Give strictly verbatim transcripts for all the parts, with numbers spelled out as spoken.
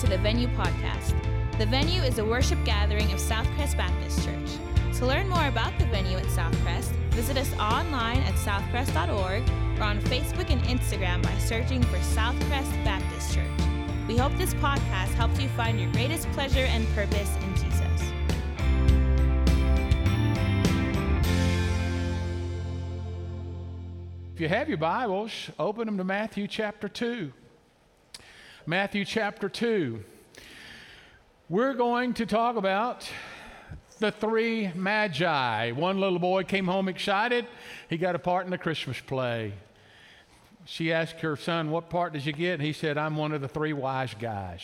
to the Venue podcast. The Venue is a worship gathering of Southcrest Baptist Church. To learn more about The Venue at Southcrest, visit us online at southcrest dot org or on Facebook and Instagram by searching for Southcrest Baptist Church. We hope this podcast helps you find your greatest pleasure and purpose in Jesus. If you have your Bibles, open them to Matthew chapter two. Matthew chapter two. We're going to talk about the three Magi. One little boy came home excited. He got a part in the Christmas play. She asked her son, what part did you get? And he said, I'm one of the three wise guys.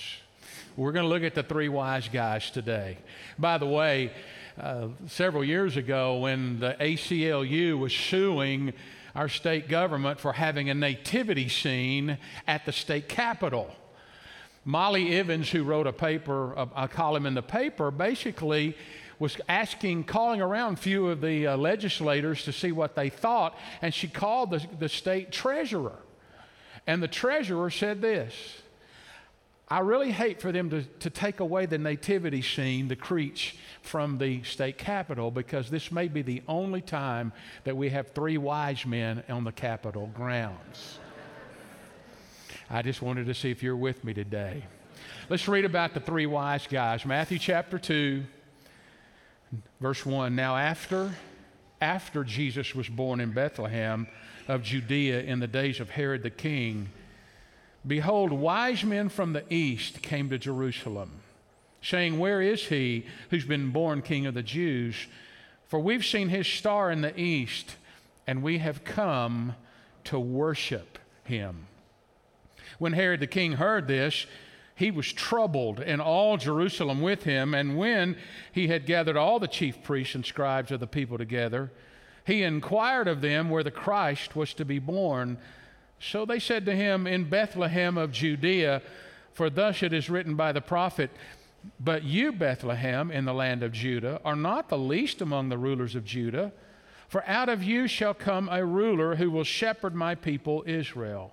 We're going to look at the three wise guys today. By the way, uh, several years ago when the A C L U was suing our state government for having a nativity scene at the state capitol, Molly Evans, who wrote a paper, a, a column in the paper, basically was asking, calling around a few of the uh, legislators to see what they thought, and she called the, the state treasurer. And the treasurer said this, I really hate for them to, to take away the nativity scene, the creech, from the state capitol, because this may be the only time that we have three wise men on the capitol grounds. I just wanted to see if you're with me today. Let's read about the three wise guys. Matthew chapter two. Verse one, now after, after Jesus was born in Bethlehem of Judea in the days of Herod the king, behold, wise men from the east came to Jerusalem, saying, where is he who's been born king of the Jews? For we've seen his star in the east, and we have come to worship him. When Herod the king heard this, he was troubled, and all Jerusalem with him. And when he had gathered all the chief priests and scribes of the people together, he inquired of them where the Christ was to be born. So they said to him, in Bethlehem of Judea, for thus it is written by the prophet, but you, Bethlehem, in the land of Judah, are not the least among the rulers of Judah, for out of you shall come a ruler who will shepherd my people Israel.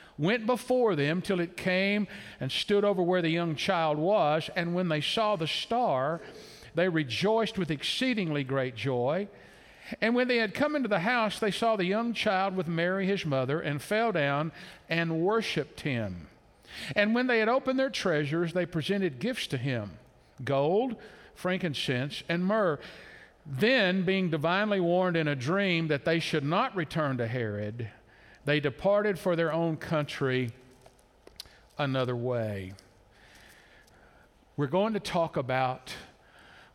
went before them till it came and stood over where the young child was. And when they saw the star, they rejoiced with exceedingly great joy. And when they had come into the house, they saw the young child with Mary his mother, and fell down and worshipped him. And when they had opened their treasures, they presented gifts to him, gold, frankincense, and myrrh. Then, being divinely warned in a dream that they should not return to Herod, they departed for their own country another way. We're going to talk about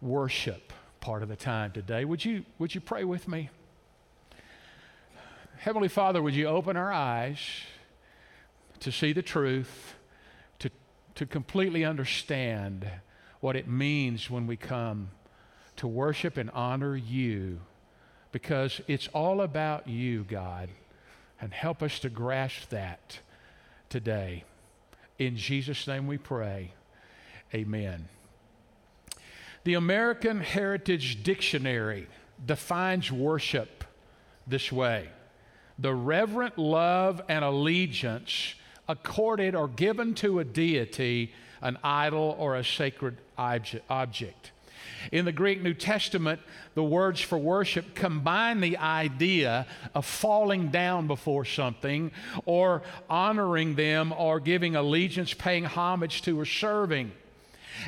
worship part of the time today. Would you, would you pray with me? Heavenly Father, would you open our eyes to see the truth, to, to completely understand what it means when we come to worship and honor you, because it's all about you, God. And help us to grasp that today. In Jesus' name we pray. Amen. The American Heritage Dictionary defines worship this way: the reverent love and allegiance accorded or given to a deity, an idol, or a sacred object. In the Greek New Testament, the words for worship combine the idea of falling down before something, or honoring them, or giving allegiance, paying homage to, or serving.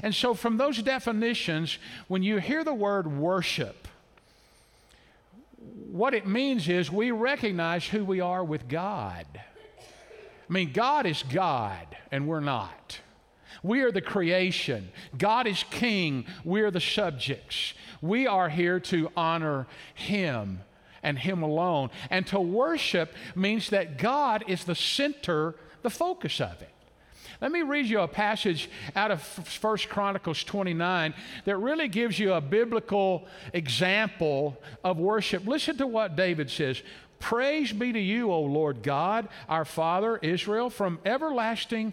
And so from those definitions, when you hear the word worship, what it means is we recognize who we are with God. I mean, God is God, and we're not. We are the creation. God is king. We are the subjects. We are here to honor him and him alone. And to worship means that God is the center, the focus of it. Let me read you a passage out of First Chronicles twenty-nine that really gives you a biblical example of worship. Listen to what David says. Praise be to you, O Lord God, our Father, Israel, from everlasting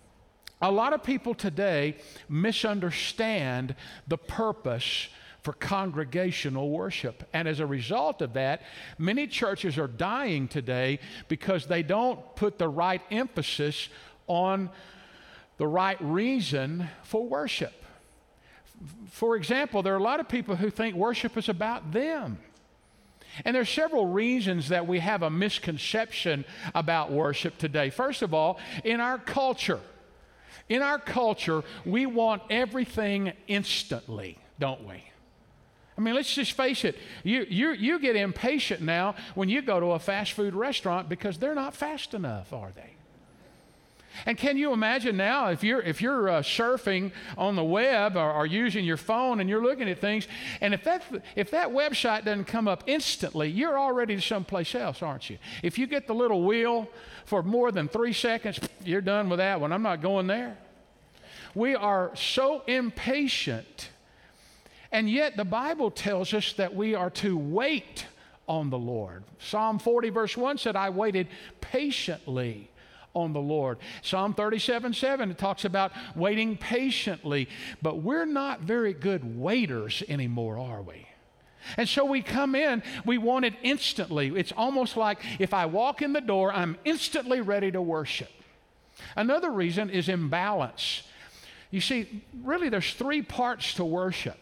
A lot of people today misunderstand the purpose for congregational worship. And as a result of that, many churches are dying today because they don't put the right emphasis on the right reason for worship. For example, there are a lot of people who think worship is about them. And there are several reasons that we have a misconception about worship today. First of all, in our culture, in our culture, we want everything instantly, don't we? I mean, let's just face it. You, you, you get impatient now when you go to a fast food restaurant because they're not fast enough, are they? And can you imagine now if you're, if you're uh, surfing on the web or, or using your phone and you're looking at things, and if that, if that website doesn't come up instantly, you're already someplace else, aren't you? If you get the little wheel for more than three seconds, you're done with that one. I'm not going there. We are so impatient, and yet the Bible tells us that we are to wait on the Lord. Psalm forty verse one said, I waited patiently on the Lord. Psalm thirty-seven seven, it talks about waiting patiently, but we're not very good waiters anymore, are we? And so we come in, we want it instantly. It's almost like if I walk in the door, I'm instantly ready to worship. Another reason is imbalance. You see, really there's three parts to worship.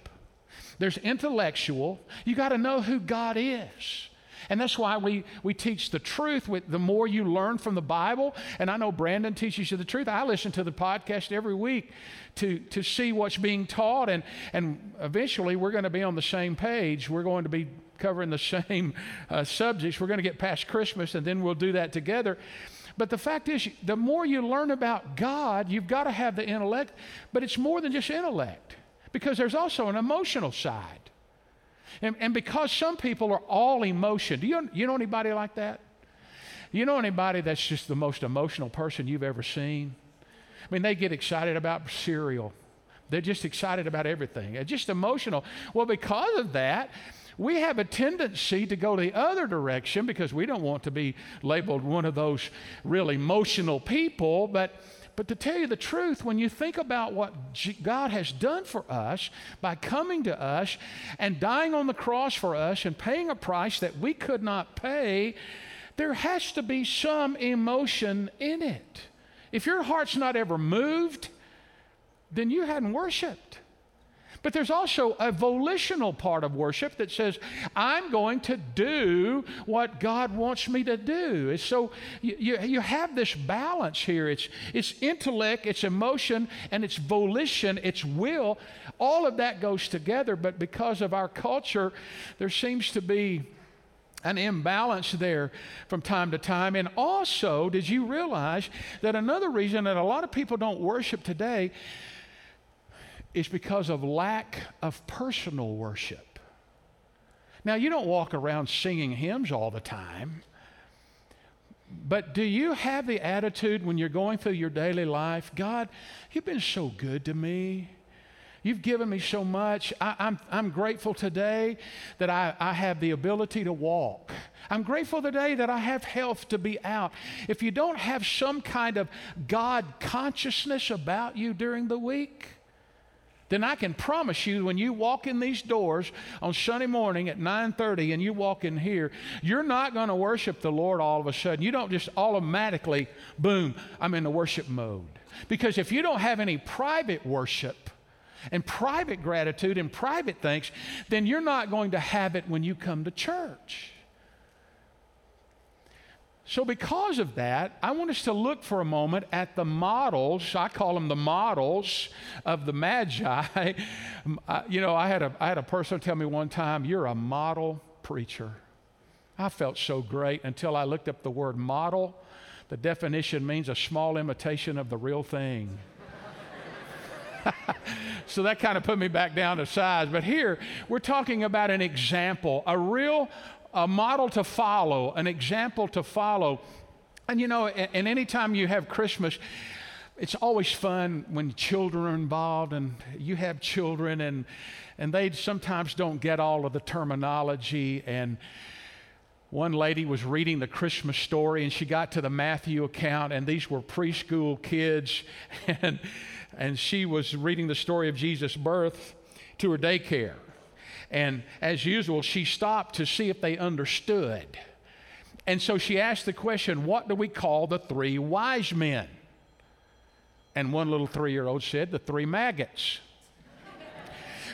There's intellectual. You got to know who God is. And that's why we, we teach the truth. With the more you learn from the Bible, and I know Brandon teaches you the truth. I listen to the podcast every week to, to see what's being taught, and, and eventually we're going to be on the same page. We're going to be covering the same uh, subjects. We're going to get past Christmas, and then we'll do that together. But the fact is, the more you learn about God, you've got to have the intellect, but it's more than just intellect, because there's also an emotional side. And, and because some people are all emotion. Do you, you know anybody like that? You know anybody that's just the most emotional person you've ever seen? I mean, they get excited about cereal. They're just excited about everything. They're just emotional. Well, because of that, we have a tendency to go the other direction because we don't want to be labeled one of those real emotional people. But, but to tell you the truth, when you think about what God has done for us by coming to us and dying on the cross for us and paying a price that we could not pay, there has to be some emotion in it. If your heart's not ever moved, then you hadn't worshiped. But there's also a volitional part of worship that says, I'm going to do what God wants me to do. And so you, you, you have this balance here. It's, it's intellect, it's emotion, and it's volition, it's will. All of that goes together, but because of our culture, there seems to be an imbalance there from time to time. And also, did you realize that another reason that a lot of people don't worship today is because of lack of personal worship. Now, you don't walk around singing hymns all the time, but do you have the attitude when you're going through your daily life, God, you've been so good to me. You've given me so much. I, I'm, I'm grateful today that I, I have the ability to walk. I'm grateful today that I have health to be out. If you don't have some kind of God consciousness about you during the week, then I can promise you when you walk in these doors on Sunday morning at nine thirty and you walk in here, you're not going to worship the Lord all of a sudden. You don't just automatically, boom, I'm in the worship mode. Because if you don't have any private worship and private gratitude and private thanks, then you're not going to have it when you come to church. So because of that, I want us to look for a moment at the models. I call them the models of the Magi. You know, I had a I had a person tell me one time, "You're a model preacher." I felt so great until I looked up the word model. The definition means a small imitation of the real thing. So that kind of put me back down to size. But here, we're talking about an example, a real a model to follow, an example to follow. And you know, and, and anytime you have Christmas, it's always fun when children are involved, and you have children, and and they sometimes don't get all of the terminology. And one lady was reading the Christmas story, and she got to the Matthew account, and these were preschool kids, and and she was reading the story of Jesus' birth to her daycare. And as usual, she stopped to see if they understood. And so she asked the question, what do we call the three wise men? And one little three-year-old said, the three maggots.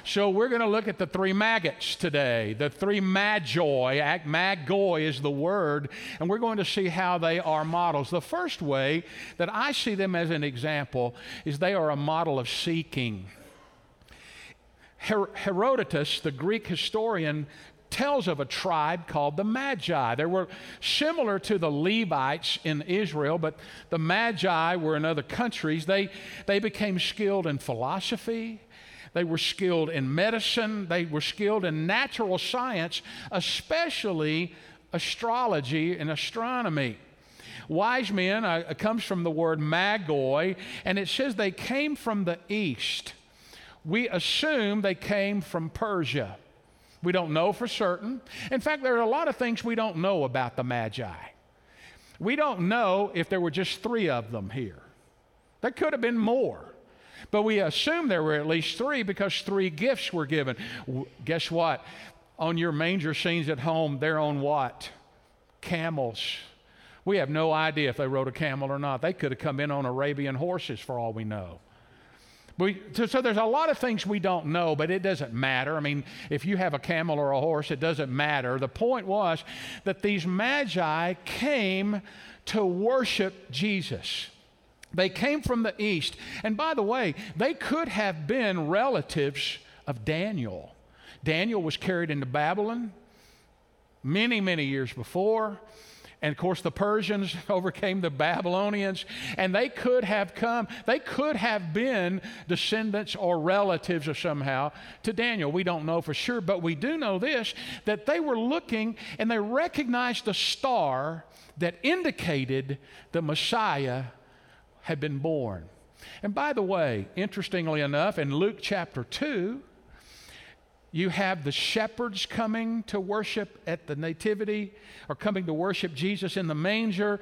So we're going to look at the three maggots today, the three magi. Magoi is the word, and we're going to see how they are models. The first way that I see them as an example is they are a model of seeking. Her- Herodotus, the Greek historian, tells of a tribe called the Magi. They were similar to the Levites in Israel, but the Magi were in other countries. They, they became skilled in philosophy. They were skilled in medicine. They were skilled in natural science, especially astrology and astronomy. Wise men uh, comes from the word Magoi, and it says they came from the east. We assume they came from Persia. We don't know for certain. In fact, there are a lot of things we don't know about the Magi. We don't know if there were just three of them here. There could have been more. But we assume there were at least three because three gifts were given. Guess what? On your manger scenes at home, they're on what? Camels. We have no idea if they rode a camel or not. They could have come in on Arabian horses for all we know. We, so, so there's a lot of things we don't know, but it doesn't matter. I mean, if you have a camel or a horse, it doesn't matter. The point was that these Magi came to worship Jesus. They came from the east. And by the way, they could have been relatives of Daniel. Daniel was carried into Babylon many, many years before. And, of course, the Persians overcame the Babylonians, and they could have come. They could have been descendants or relatives or somehow to Daniel. We don't know for sure, but we do know this, that they were looking and they recognized the star that indicated the Messiah had been born. And by the way, interestingly enough, in Luke chapter two, you have the shepherds coming to worship at the nativity, or coming to worship Jesus in the manger.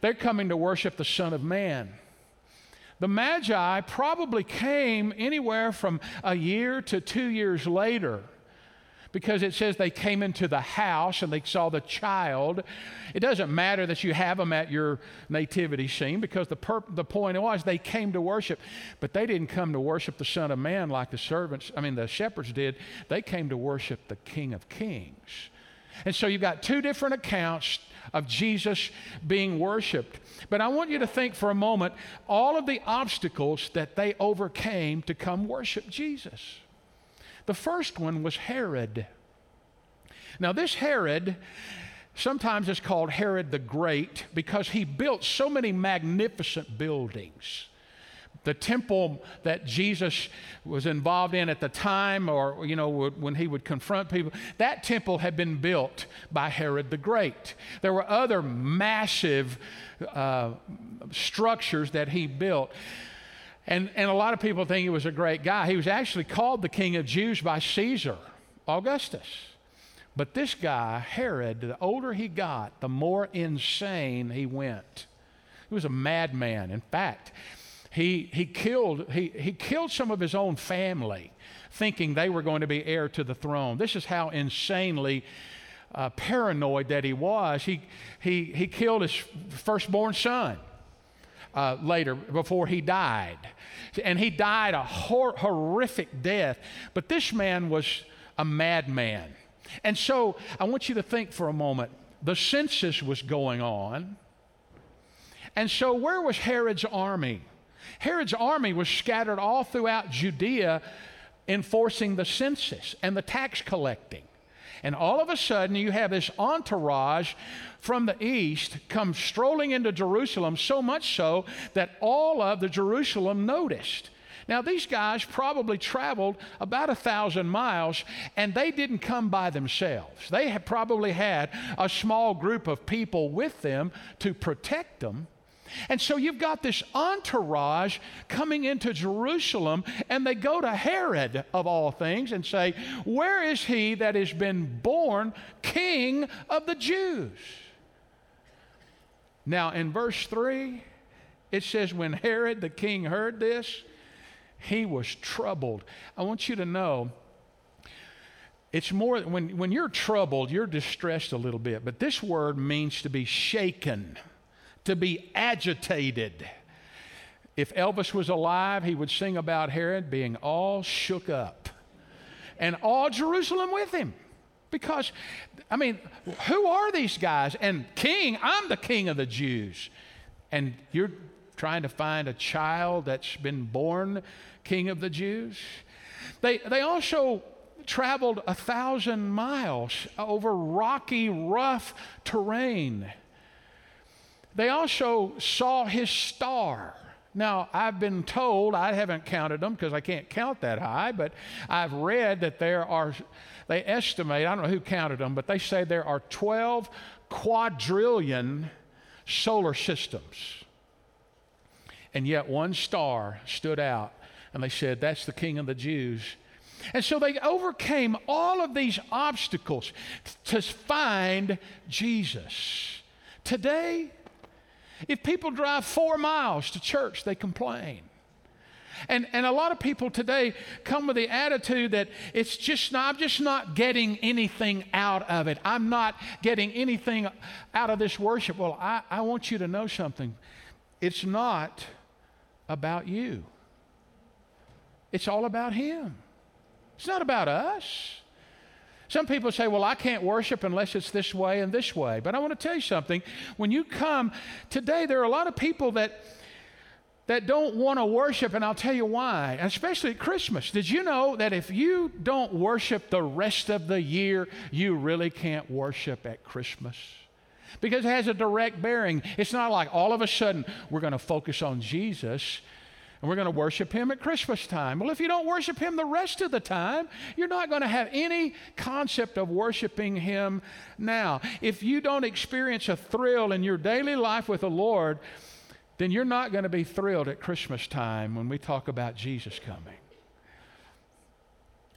They're coming to worship the Son of Man. The Magi probably came anywhere from a year to two years later, because it says they came into the house and they saw the child. It doesn't matter that you have them at your nativity scene, because the perp- the point was they came to worship, but they didn't come to worship the Son of Man like the servants, I mean the shepherds did. They came to worship the King of Kings. And so you've got two different accounts of Jesus being worshiped. But I want you to think for a moment all of the obstacles that they overcame to come worship Jesus. The first one was Herod. Now this Herod, sometimes is called Herod the Great, because he built so many magnificent buildings. The temple that Jesus was involved in at the time, or you know, when he would confront people, that temple had been built by Herod the Great. There were other massive uh, structures that he built. And, and a lot of people think he was a great guy. He was actually called the King of Jews by Caesar Augustus. But this guy, Herod, the older he got, the more insane he went. He was a madman. In fact, he, he, killed, he, he killed some of his own family, thinking they were going to be heir to the throne. This is how insanely uh, paranoid that he was. He, he, he killed his firstborn son. Uh, later, before he died. And he died a hor- horrific death. But this man was a madman. And so I want you to think for a moment The census was going on. And so where was Herod's army? Herod's army was scattered all throughout Judea enforcing the census and the tax collecting. And all of a sudden you have this entourage from the east come strolling into Jerusalem, so much so that all of the Jerusalem noticed. Now these guys probably traveled about a thousand miles, and they didn't come by themselves. They had probably had a small group of people with them to protect them. And so you've got this entourage coming into Jerusalem, and they go to Herod, of all things, and say, "Where is he that has been born King of the Jews?" Now, in verse three, it says, when Herod the king heard this, he was troubled. I want you to know, it's more, when, when you're troubled, you're distressed a little bit, but this word means to be shaken, to be agitated. If Elvis was alive, he would sing about Herod being all shook up and all Jerusalem with him. Because, I mean, who are these guys? And king, I'm the king of the Jews. And you're trying to find a child that's been born king of the Jews. They, they also traveled a thousand miles over rocky, rough terrain. They also saw his star. Now, I've been told, I haven't counted them because I can't count that high, but I've read that there are, they estimate, I don't know who counted them, but they say there are twelve quadrillion solar systems. And yet one star stood out, and they said, that's the King of the Jews. And so they overcame all of these obstacles to find Jesus. Today, if people drive four miles to church, they complain. And and a lot of people today come with the attitude that it's just not, I'm just not getting anything out of it. I'm not getting anything out of this worship. Well, I, I want you to know something. It's not about you. It's all about Him. It's not about us. Some people say, well, I can't worship unless it's this way and this way. But I want to tell you something. When you come today, there are a lot of people that, that don't want to worship, and I'll tell you why, especially at Christmas. Did you know that if you don't worship the rest of the year, you really can't worship at Christmas? Because it has a direct bearing. It's not like all of a sudden we're going to focus on Jesus and we're going to worship Him at Christmas time. Well, if you don't worship Him the rest of the time, you're not going to have any concept of worshiping Him now. If you don't experience a thrill in your daily life with the Lord, then you're not going to be thrilled at Christmas time when we talk about Jesus coming.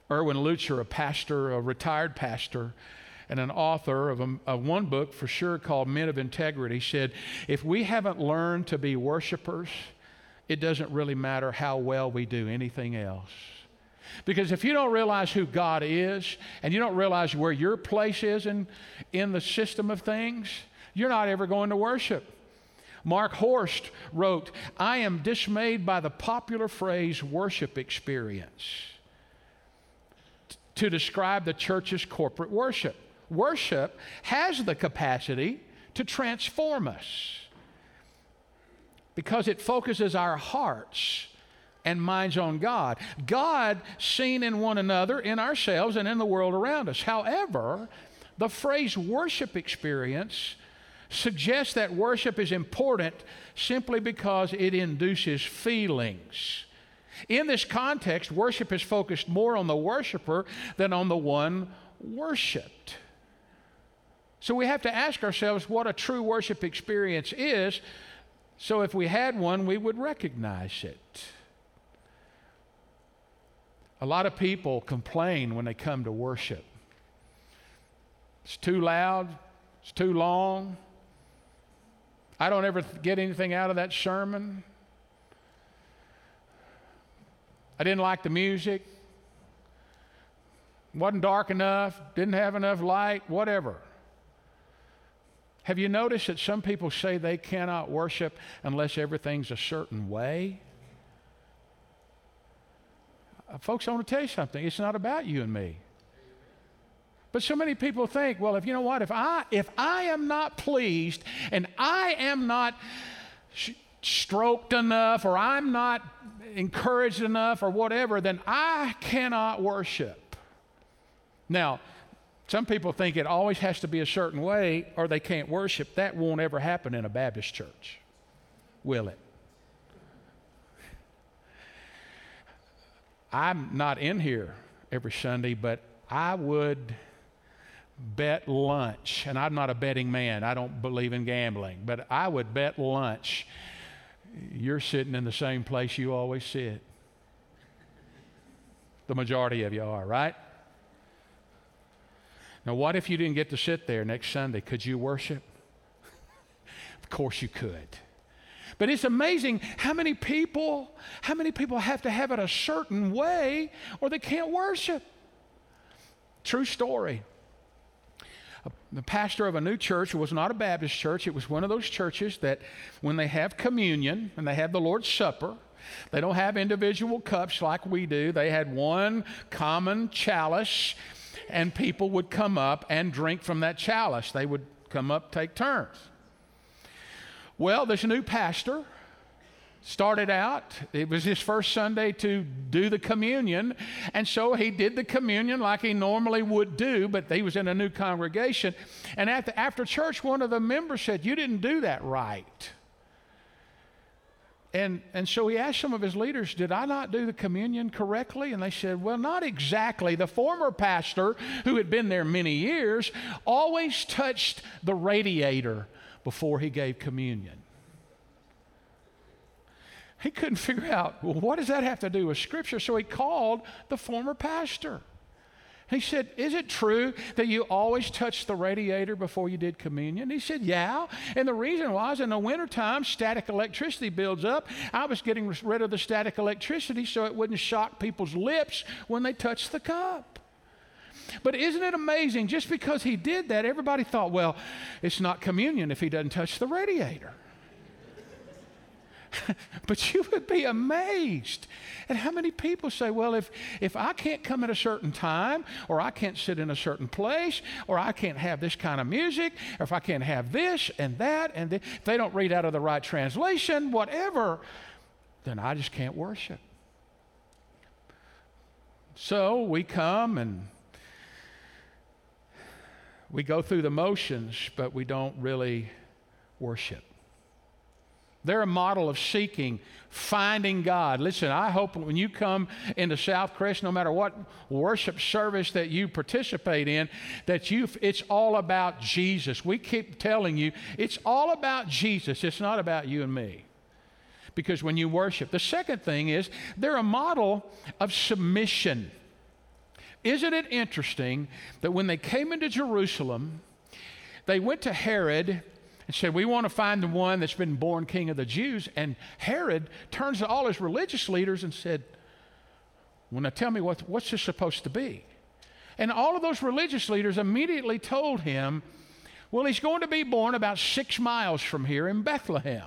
Erwin Lutzer, a pastor, a retired pastor, and an author of, a, of one book for sure called Men of Integrity, said, if we haven't learned to be worshipers, it doesn't really matter how well we do anything else. Because if you don't realize who God is, and you don't realize where your place is in, in the system of things, you're not ever going to worship. Mark Horst wrote, I am dismayed by the popular phrase worship experience t- to describe the church's corporate worship. Worship has the capacity to transform us, because it focuses our hearts and minds on God. God seen in one another, in ourselves, and in the world around us. However, the phrase worship experience suggests that worship is important simply because it induces feelings. In this context, worship is focused more on the worshiper than on the one worshiped. So we have to ask ourselves what a true worship experience is. So if we had one, we would recognize it. A lot of people complain when they come to worship. It's too loud. It's too long. I don't ever get anything out of that sermon. I didn't like the music. Wasn't dark enough. Didn't have enough light. Whatever. Have you noticed that some people say they cannot worship unless everything's a certain way? Uh, folks, I want to tell you something. It's not about you and me. But so many people think, well, if you know what, if I if I am not pleased and I am not sh- stroked enough, or I'm not encouraged enough, or whatever, then I cannot worship. Now, some people think it always has to be a certain way or they can't worship. That won't ever happen in a Baptist church, will it? I'm not in here every Sunday, but I would bet lunch, and I'm not a betting man. I don't believe in gambling, but I would bet lunch you're sitting in the same place you always sit. The majority of you are, right? Now, what if you didn't get to sit there next Sunday? Could you worship? Of course you could. But it's amazing how many people, how many people have to have it a certain way or they can't worship. True story. The pastor of a new church was not a Baptist church. It was one of those churches that when they have communion and they have the Lord's Supper, they don't have individual cups like we do. They had one common chalice, and people would come up and drink from that chalice. They would come up, take turns. Well, this new pastor started out, it was his first Sunday to do the communion, and so he did the communion like he normally would do, but he was in a new congregation. And after, after church, one of the members said, "You didn't do that right." And, and so he asked some of his leaders, "Did I not do the communion correctly?" And they said, "Well, not exactly." The former pastor, who had been there many years, always touched the radiator before he gave communion. He couldn't figure out, well, what does that have to do with Scripture? So he called the former pastor. He said, "Is it true that you always touched the radiator before you did communion?" He said, "Yeah. And the reason was in the wintertime, static electricity builds up. I was getting rid of the static electricity so it wouldn't shock people's lips when they touched the cup." But isn't it amazing? Just because he did that, everybody thought, well, it's not communion if he doesn't touch the radiator. But you would be amazed at how many people say, well, if, if I can't come at a certain time, or I can't sit in a certain place, or I can't have this kind of music, or if I can't have this and that, and th- if they don't read out of the right translation, whatever, then I just can't worship. So we come and we go through the motions, but we don't really worship. They're a model of seeking, finding God. Listen, I hope when you come into Southcrest, no matter what worship service that you participate in, that you it's all about Jesus. We keep telling you, it's all about Jesus. It's not about you and me. Because when you worship, the second thing is they're a model of submission. Isn't it interesting that when they came into Jerusalem, they went to Herod and said, "We want to find the one that's been born king of the Jews." And Herod turns to all his religious leaders and said, "Well, now tell me, what, what's this supposed to be?" And all of those religious leaders immediately told him, "Well, he's going to be born about six miles from here in Bethlehem."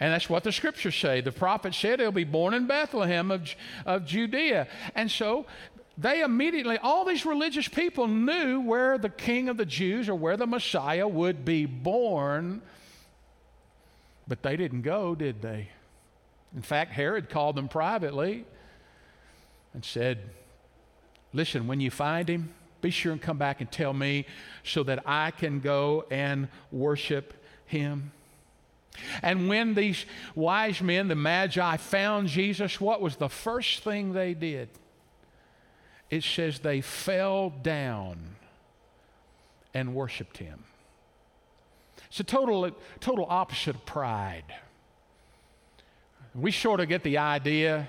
And that's what the Scriptures say. The prophet said he'll be born in Bethlehem of, of Judea. And so they immediately, all these religious people knew where the king of the Jews or where the Messiah would be born, but they didn't go, did they? In fact, Herod called them privately and said, "Listen, when you find him, be sure and come back and tell me so that I can go and worship him." And when these wise men, the Magi, found Jesus, what was the first thing they did? It says they fell down and worshiped him. It's a total, total opposite of pride. We sort of get the idea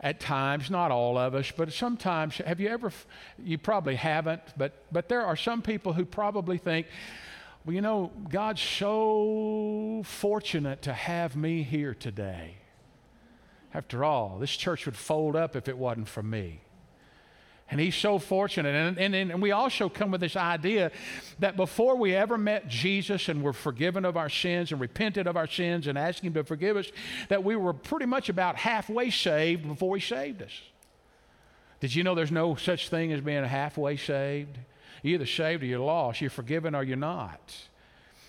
at times, not all of us, but sometimes, have you ever, you probably haven't, but, but there are some people who probably think, well, you know, God's so fortunate to have me here today. After all, this church would fold up if it wasn't for me. And he's so fortunate. And, and, and we also come with this idea that before we ever met Jesus and were forgiven of our sins and repented of our sins and asked him to forgive us, that we were pretty much about halfway saved before he saved us. Did you know there's no such thing as being halfway saved? You're either saved or you're lost. You're forgiven or you're not.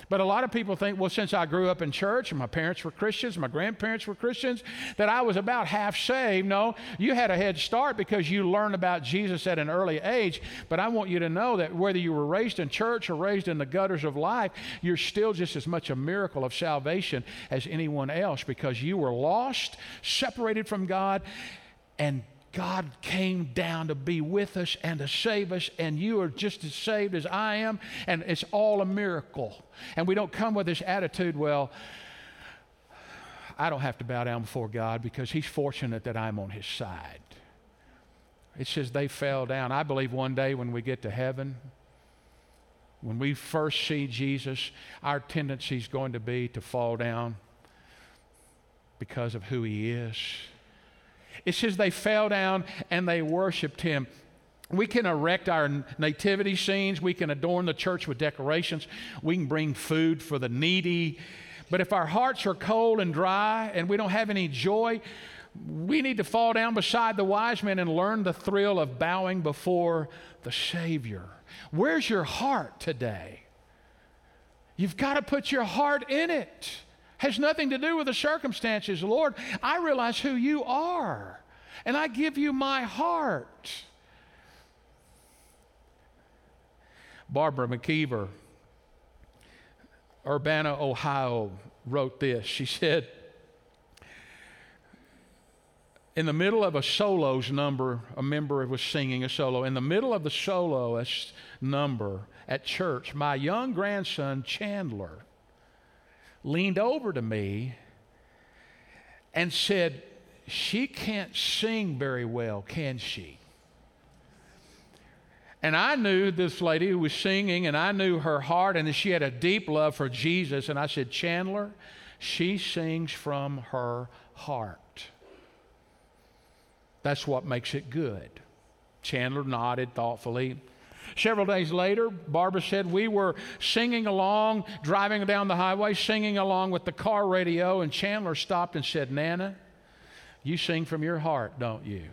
But a lot of people think, well, since I grew up in church and my parents were Christians, my grandparents were Christians, that I was about half saved. No, you had a head start because you learned about Jesus at an early age. But I want you to know that whether you were raised in church or raised in the gutters of life, you're still just as much a miracle of salvation as anyone else, because you were lost, separated from God, and God came down to be with us and to save us, and you are just as saved as I am, and it's all a miracle. And we don't come with this attitude, well, I don't have to bow down before God because he's fortunate that I'm on his side. It says they fell down. I believe one day when we get to heaven, when we first see Jesus, our tendency is going to be to fall down because of who he is. It says they fell down and they worshiped him. We can erect our nativity scenes. We can adorn the church with decorations. We can bring food for the needy. But if our hearts are cold and dry and we don't have any joy, we need to fall down beside the wise men and learn the thrill of bowing before the Savior. Where's your heart today? You've got to put your heart in it. Has nothing to do with the circumstances. Lord, I realize who you are, and I give you my heart. Barbara McKeever, Urbana, Ohio, wrote this. She said, in the middle of a solo's number, a member was singing a solo. In the middle of the soloist's number at church, my young grandson, Chandler, leaned over to me and said, she can't sing very well, can she? And I knew this lady who was singing, and I knew her heart, and she had a deep love for Jesus. And I said, Chandler, she sings from her heart. That's what makes it good. Chandler nodded thoughtfully. Several days later, Barbara said, we were singing along, driving down the highway, singing along with the car radio, and Chandler stopped and said, Nana, you sing from your heart, don't you?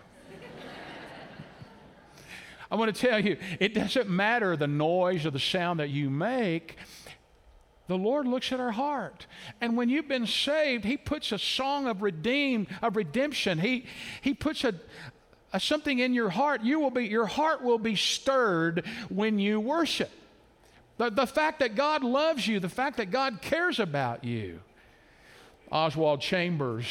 I want to tell you, it doesn't matter the noise or the sound that you make. The Lord looks at our heart. And when you've been saved, he puts a song of redeem, of redemption. He, he puts a... Uh, something in your heart. You will be, your heart will be stirred when you worship. The, the fact that God loves you, the fact that God cares about you. Oswald Chambers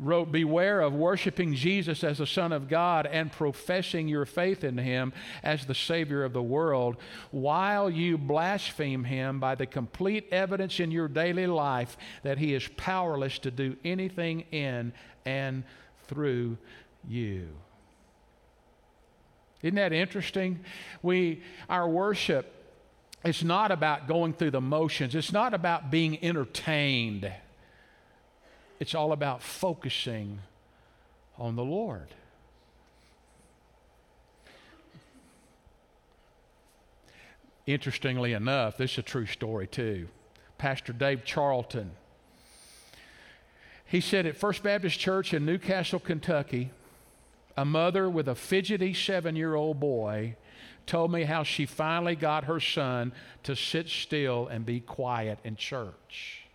wrote, beware of worshiping Jesus as the Son of God and professing your faith in him as the Savior of the world while you blaspheme him by the complete evidence in your daily life that he is powerless to do anything in and through you. Isn't that interesting? We, our worship, it's not about going through the motions. It's not about being entertained. It's all about focusing on the Lord. Interestingly enough, this is a true story too. Pastor Dave Charlton, he said at First Baptist Church in Newcastle, Kentucky, a mother with a fidgety seven-year-old boy told me how she finally got her son to sit still and be quiet in church.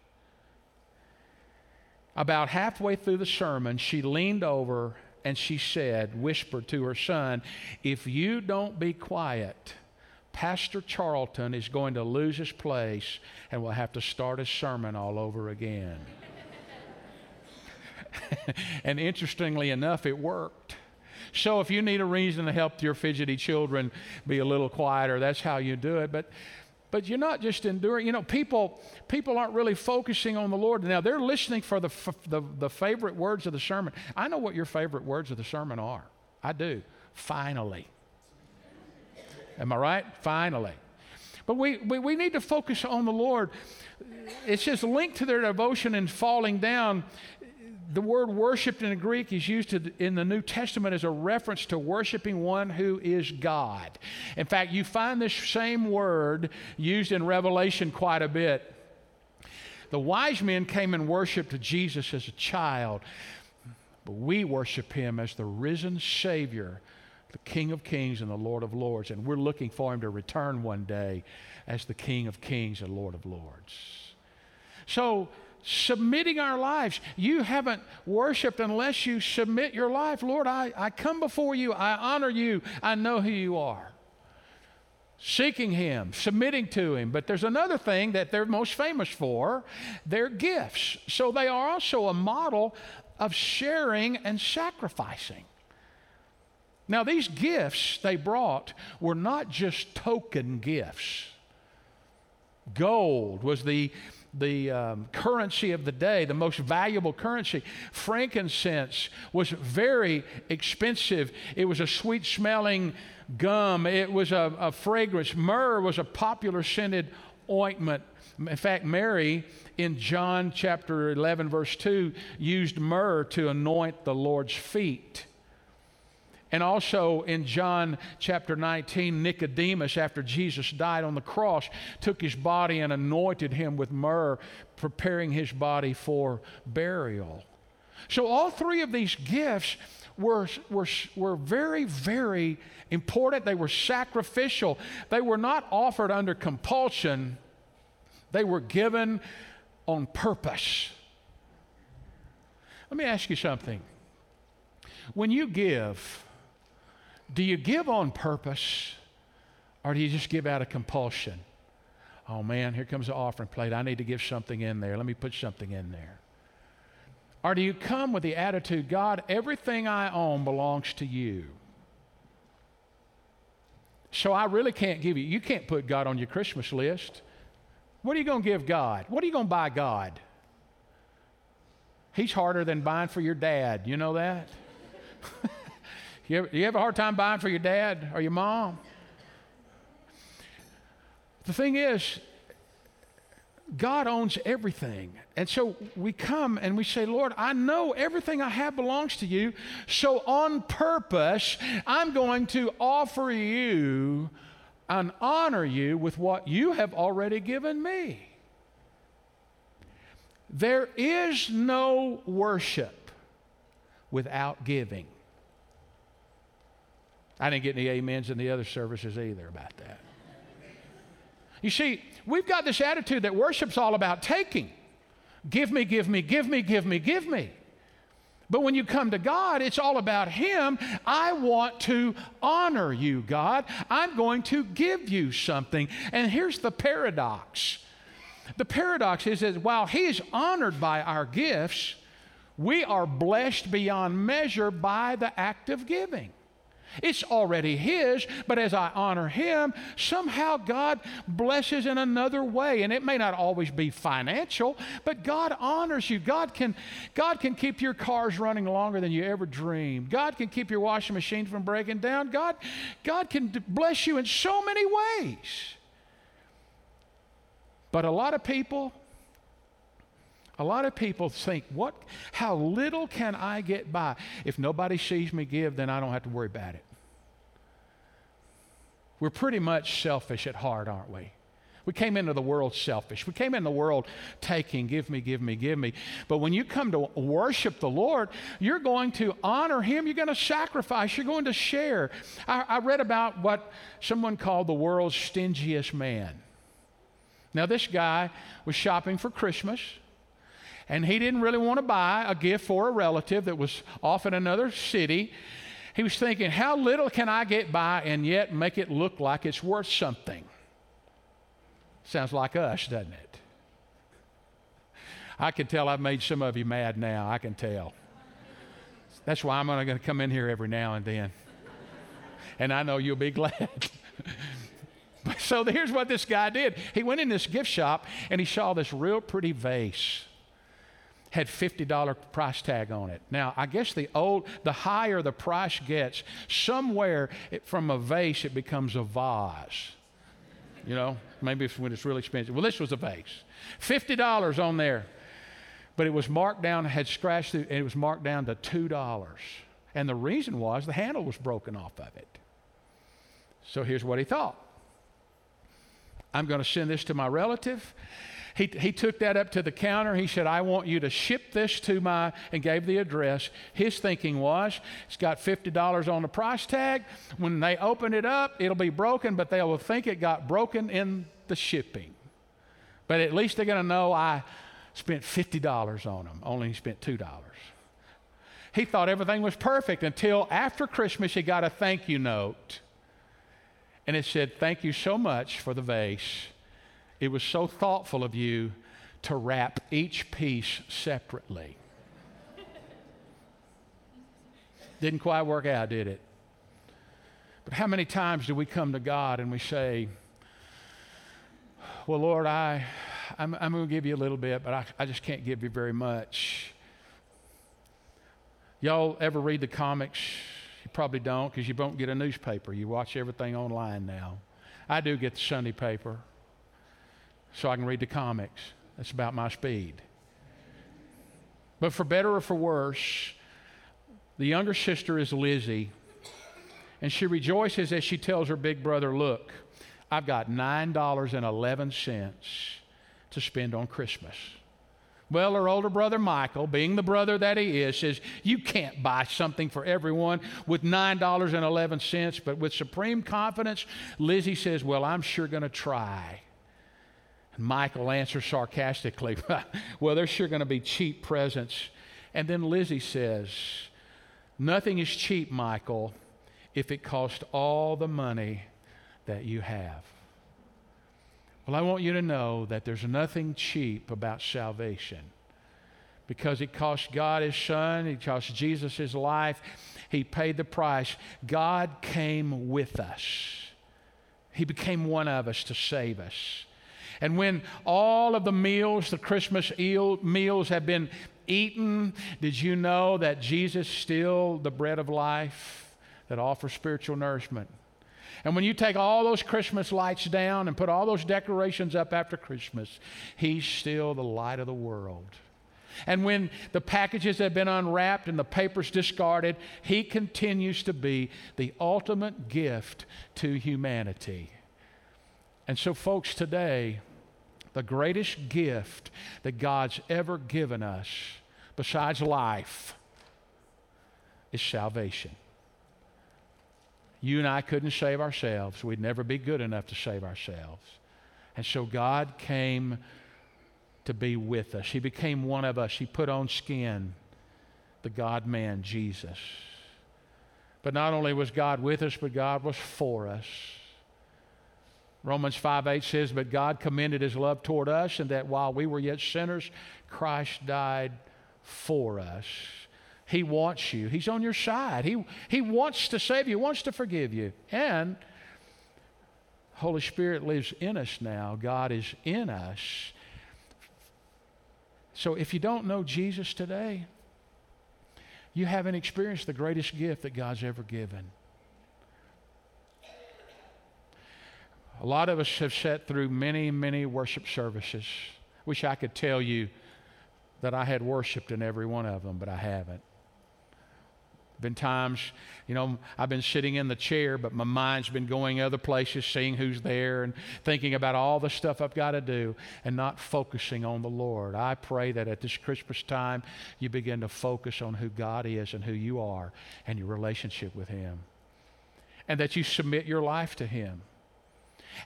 About halfway through the sermon, she leaned over and she said, whispered to her son, if you don't be quiet, Pastor Charlton is going to lose his place and will have to start his sermon all over again. And interestingly enough, it worked. So if you need a reason to help your fidgety children be a little quieter, that's how you do it. But but you're not just enduring. You know, people people aren't really focusing on the Lord. Now, they're listening for the, f- the, the favorite words of the sermon. I know what your favorite words of the sermon are. I do. Finally. Am I right? Finally. But we, we, we need to focus on the Lord. It's just linked to their devotion and falling down. The word worshiped in the Greek is used to, in the New Testament as a reference to worshiping one who is God. In fact, you find this same word used in Revelation quite a bit. The wise men came and worshiped Jesus as a child. But we worship him as the risen Savior, the King of Kings and the Lord of Lords. And we're looking for him to return one day as the King of Kings and Lord of Lords. So submitting our lives. You haven't worshiped unless you submit your life. Lord, I, I come before you. I honor you. I know who you are. Seeking him, submitting to him. But there's another thing that they're most famous for, their gifts. So they are also a model of sharing and sacrificing. Now, these gifts they brought were not just token gifts. Gold was the, the um, currency of the day, the most valuable currency. Frankincense was very expensive. It was a sweet-smelling gum. It was a, a fragrance. Myrrh was a popular scented ointment. In fact, Mary, in John chapter eleven, verse two, used myrrh to anoint the Lord's feet. And also in John chapter nineteen, Nicodemus, after Jesus died on the cross, took his body and anointed him with myrrh, preparing his body for burial. So all three of these gifts were, were, were very, very important. They were sacrificial. They were not offered under compulsion. They were given on purpose. Let me ask you something. When you give, do you give on purpose, or do you just give out of compulsion? Oh man, here comes the offering plate. I need to give something in there. Let me put something in there. Or do you come with the attitude, God, everything I own belongs to you, so I really can't give you. You can't put God on your Christmas list. What are you going to give God? What are you going to buy God? He's harder than buying for your dad. You know that? You ever, you have a hard time buying for your dad or your mom? The thing is, God owns everything. And so we come and we say, Lord, I know everything I have belongs to you, so on purpose, I'm going to offer you and honor you with what you have already given me. There is no worship without giving. I didn't get any amens in the other services either about that. You see, we've got this attitude that worship's all about taking. Give me, give me, give me, give me, give me. But when you come to God, it's all about him. I want to honor you, God. I'm going to give you something. And here's the paradox. The paradox is that while he is honored by our gifts, we are blessed beyond measure by the act of giving. It's already his, but as I honor him, somehow God blesses in another way. And it may not always be financial, but God honors you. God can, God can keep your cars running longer than you ever dreamed. God can keep your washing machine from breaking down. God, God can bless you in so many ways. But a lot of people, a lot of people think, what, how little can I get by? If nobody sees me give, then I don't have to worry about it. We're pretty much selfish at heart, aren't we? We came into the world selfish. We came into the world taking, give me, give me, give me. But when you come to worship the Lord, you're going to honor him. You're going to sacrifice. You're going to share. I, I read about what someone called the world's stingiest man. Now, this guy was shopping for Christmas. And he didn't really want to buy a gift for a relative that was off in another city. He was thinking, how little can I get by and yet make it look like it's worth something? Sounds like us, doesn't it? I can tell I've made some of you mad now. I can tell. That's why I'm only going to come in here every now and then. And I know you'll be glad. So here's what this guy did. He went in this gift shop and he saw this real pretty vase. Had fifty dollars price tag on it. Now, I guess the old, the higher the price gets, somewhere it, from a vase it becomes a vase. You know, maybe it's when it's really expensive. Well, this was a vase. fifty dollars on there. But it was marked down, had scratched through, and it was marked down to two dollars. And the reason was the handle was broken off of it. So here's what he thought. I'm going to send this to my relative. He, he took that up to the counter. He said, I want you to ship this to my, and gave the address. His thinking was, it's got fifty dollars on the price tag. When they open it up, it'll be broken, but they will think it got broken in the shipping. But at least they're going to know I spent fifty dollars on them, only spent two dollars. He thought everything was perfect until after Christmas he got a thank you note. And it said, thank you so much for the vase. It was so thoughtful of you to wrap each piece separately. Didn't quite work out, did it? But how many times do we come to God and we say, well, Lord, I, I'm, I'm going to give you a little bit, but I, I just can't give you very much. Y'all ever read the comics? You probably don't, because you don't get a newspaper. You watch everything online now. I do get the Sunday paper, so I can read the comics. That's about my speed. But for better or for worse, the younger sister is Lizzie, and she rejoices as she tells her big brother, look, I've got nine dollars and eleven cents to spend on Christmas. Well, her older brother, Michael, being the brother that he is, says, you can't buy something for everyone with nine dollars and eleven cents. But with supreme confidence, Lizzie says, well, I'm sure going to try. And Michael answers sarcastically, well, they're sure going to be cheap presents. And then Lizzie says, nothing is cheap, Michael, if it costs all the money that you have. Well, I want you to know that there's nothing cheap about salvation, because it cost God His Son, it cost Jesus His life. He paid the price. God came with us. He became one of us to save us. And when all of the meals, the Christmas eel, meals have been eaten, did you know that Jesus is still the bread of life that offers spiritual nourishment? And when you take all those Christmas lights down and put all those decorations up after Christmas, He's still the light of the world. And when the packages have been unwrapped and the papers discarded, He continues to be the ultimate gift to humanity. And so, folks, today, the greatest gift that God's ever given us, besides life, is salvation. You and I couldn't save ourselves. We'd never be good enough to save ourselves. And so God came to be with us. He became one of us. He put on skin, the God-man, Jesus. But not only was God with us, but God was for us. Romans five eight says, but God commended His love toward us, and that while we were yet sinners, Christ died for us. He wants you. He's on your side. He, he wants to save you, wants to forgive you. And Holy Spirit lives in us now. God is in us. So if you don't know Jesus today, you haven't experienced the greatest gift that God's ever given. A lot of us have sat through many, many worship services. Wish I could tell you that I had worshiped in every one of them, but I haven't. Been times, you know, I've been sitting in the chair, but my mind's been going other places, seeing who's there and thinking about all the stuff I've got to do and not focusing on the Lord. I pray that at this Christmas time, you begin to focus on who God is and who you are and your relationship with Him, and that you submit your life to Him,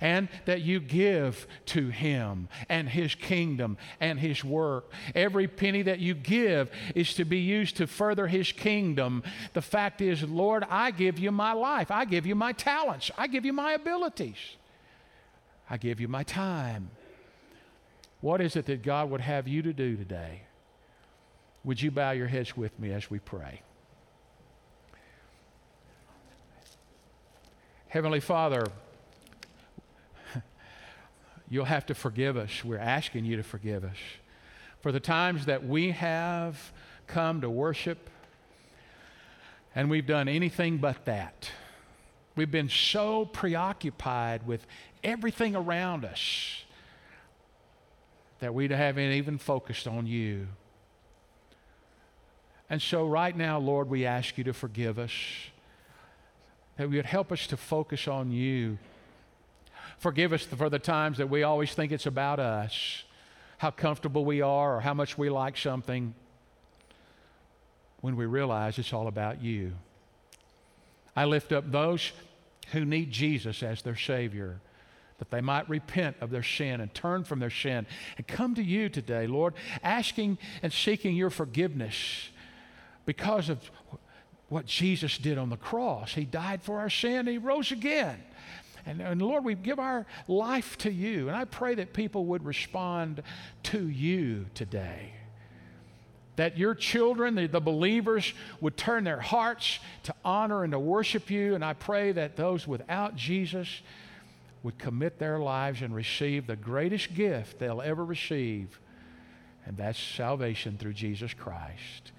and that you give to Him and His kingdom and His work. Every penny that you give is to be used to further His kingdom. The fact is, Lord, I give you my life. I give you my talents. I give you my abilities. I give you my time. What is it that God would have you to do today? Would you bow your heads with me as we pray? Heavenly Father, You'll have to forgive us. We're asking You to forgive us for the times that we have come to worship and we've done anything but that. We've been so preoccupied with everything around us that we haven't even focused on You. And so right now, Lord, we ask You to forgive us, that You would help us to focus on You. Forgive us for the times that we always think it's about us. how comfortable we are or how much we like something, when we realize it's all about you. I lift up those who need Jesus as their Savior, that they might repent of their sin and turn from their sin and come to you today, Lord, asking and seeking your forgiveness because of what Jesus did on the cross. He died for our sin. He rose again. And, and Lord, we give our life to you. And I pray that people would respond to you today, that your children, the, the believers, would turn their hearts to honor and to worship you. And I pray that those without Jesus would commit their lives and receive the greatest gift they'll ever receive, and that's salvation through Jesus Christ.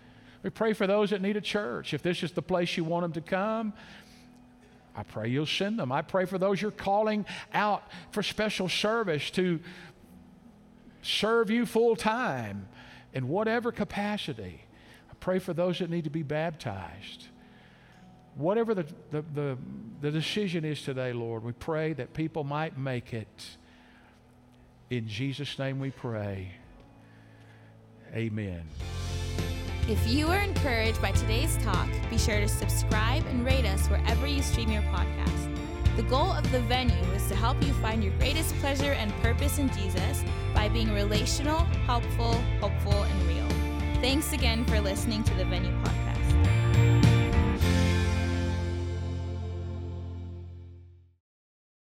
We pray for those that need a church. If this is the place you want them to come, I pray you'll send them. I pray for those you're calling out for special service to serve you full time in whatever capacity. I pray for those that need to be baptized. Whatever the, the, the, the decision is today, Lord, we pray that people might make it. In Jesus' name we pray. Amen. If you are encouraged by today's talk, be sure to subscribe and rate us wherever you stream your podcast. The goal of the venue is to help you find your greatest pleasure and purpose in Jesus by being relational, helpful, hopeful, and real. Thanks again for listening to the Venue Podcast.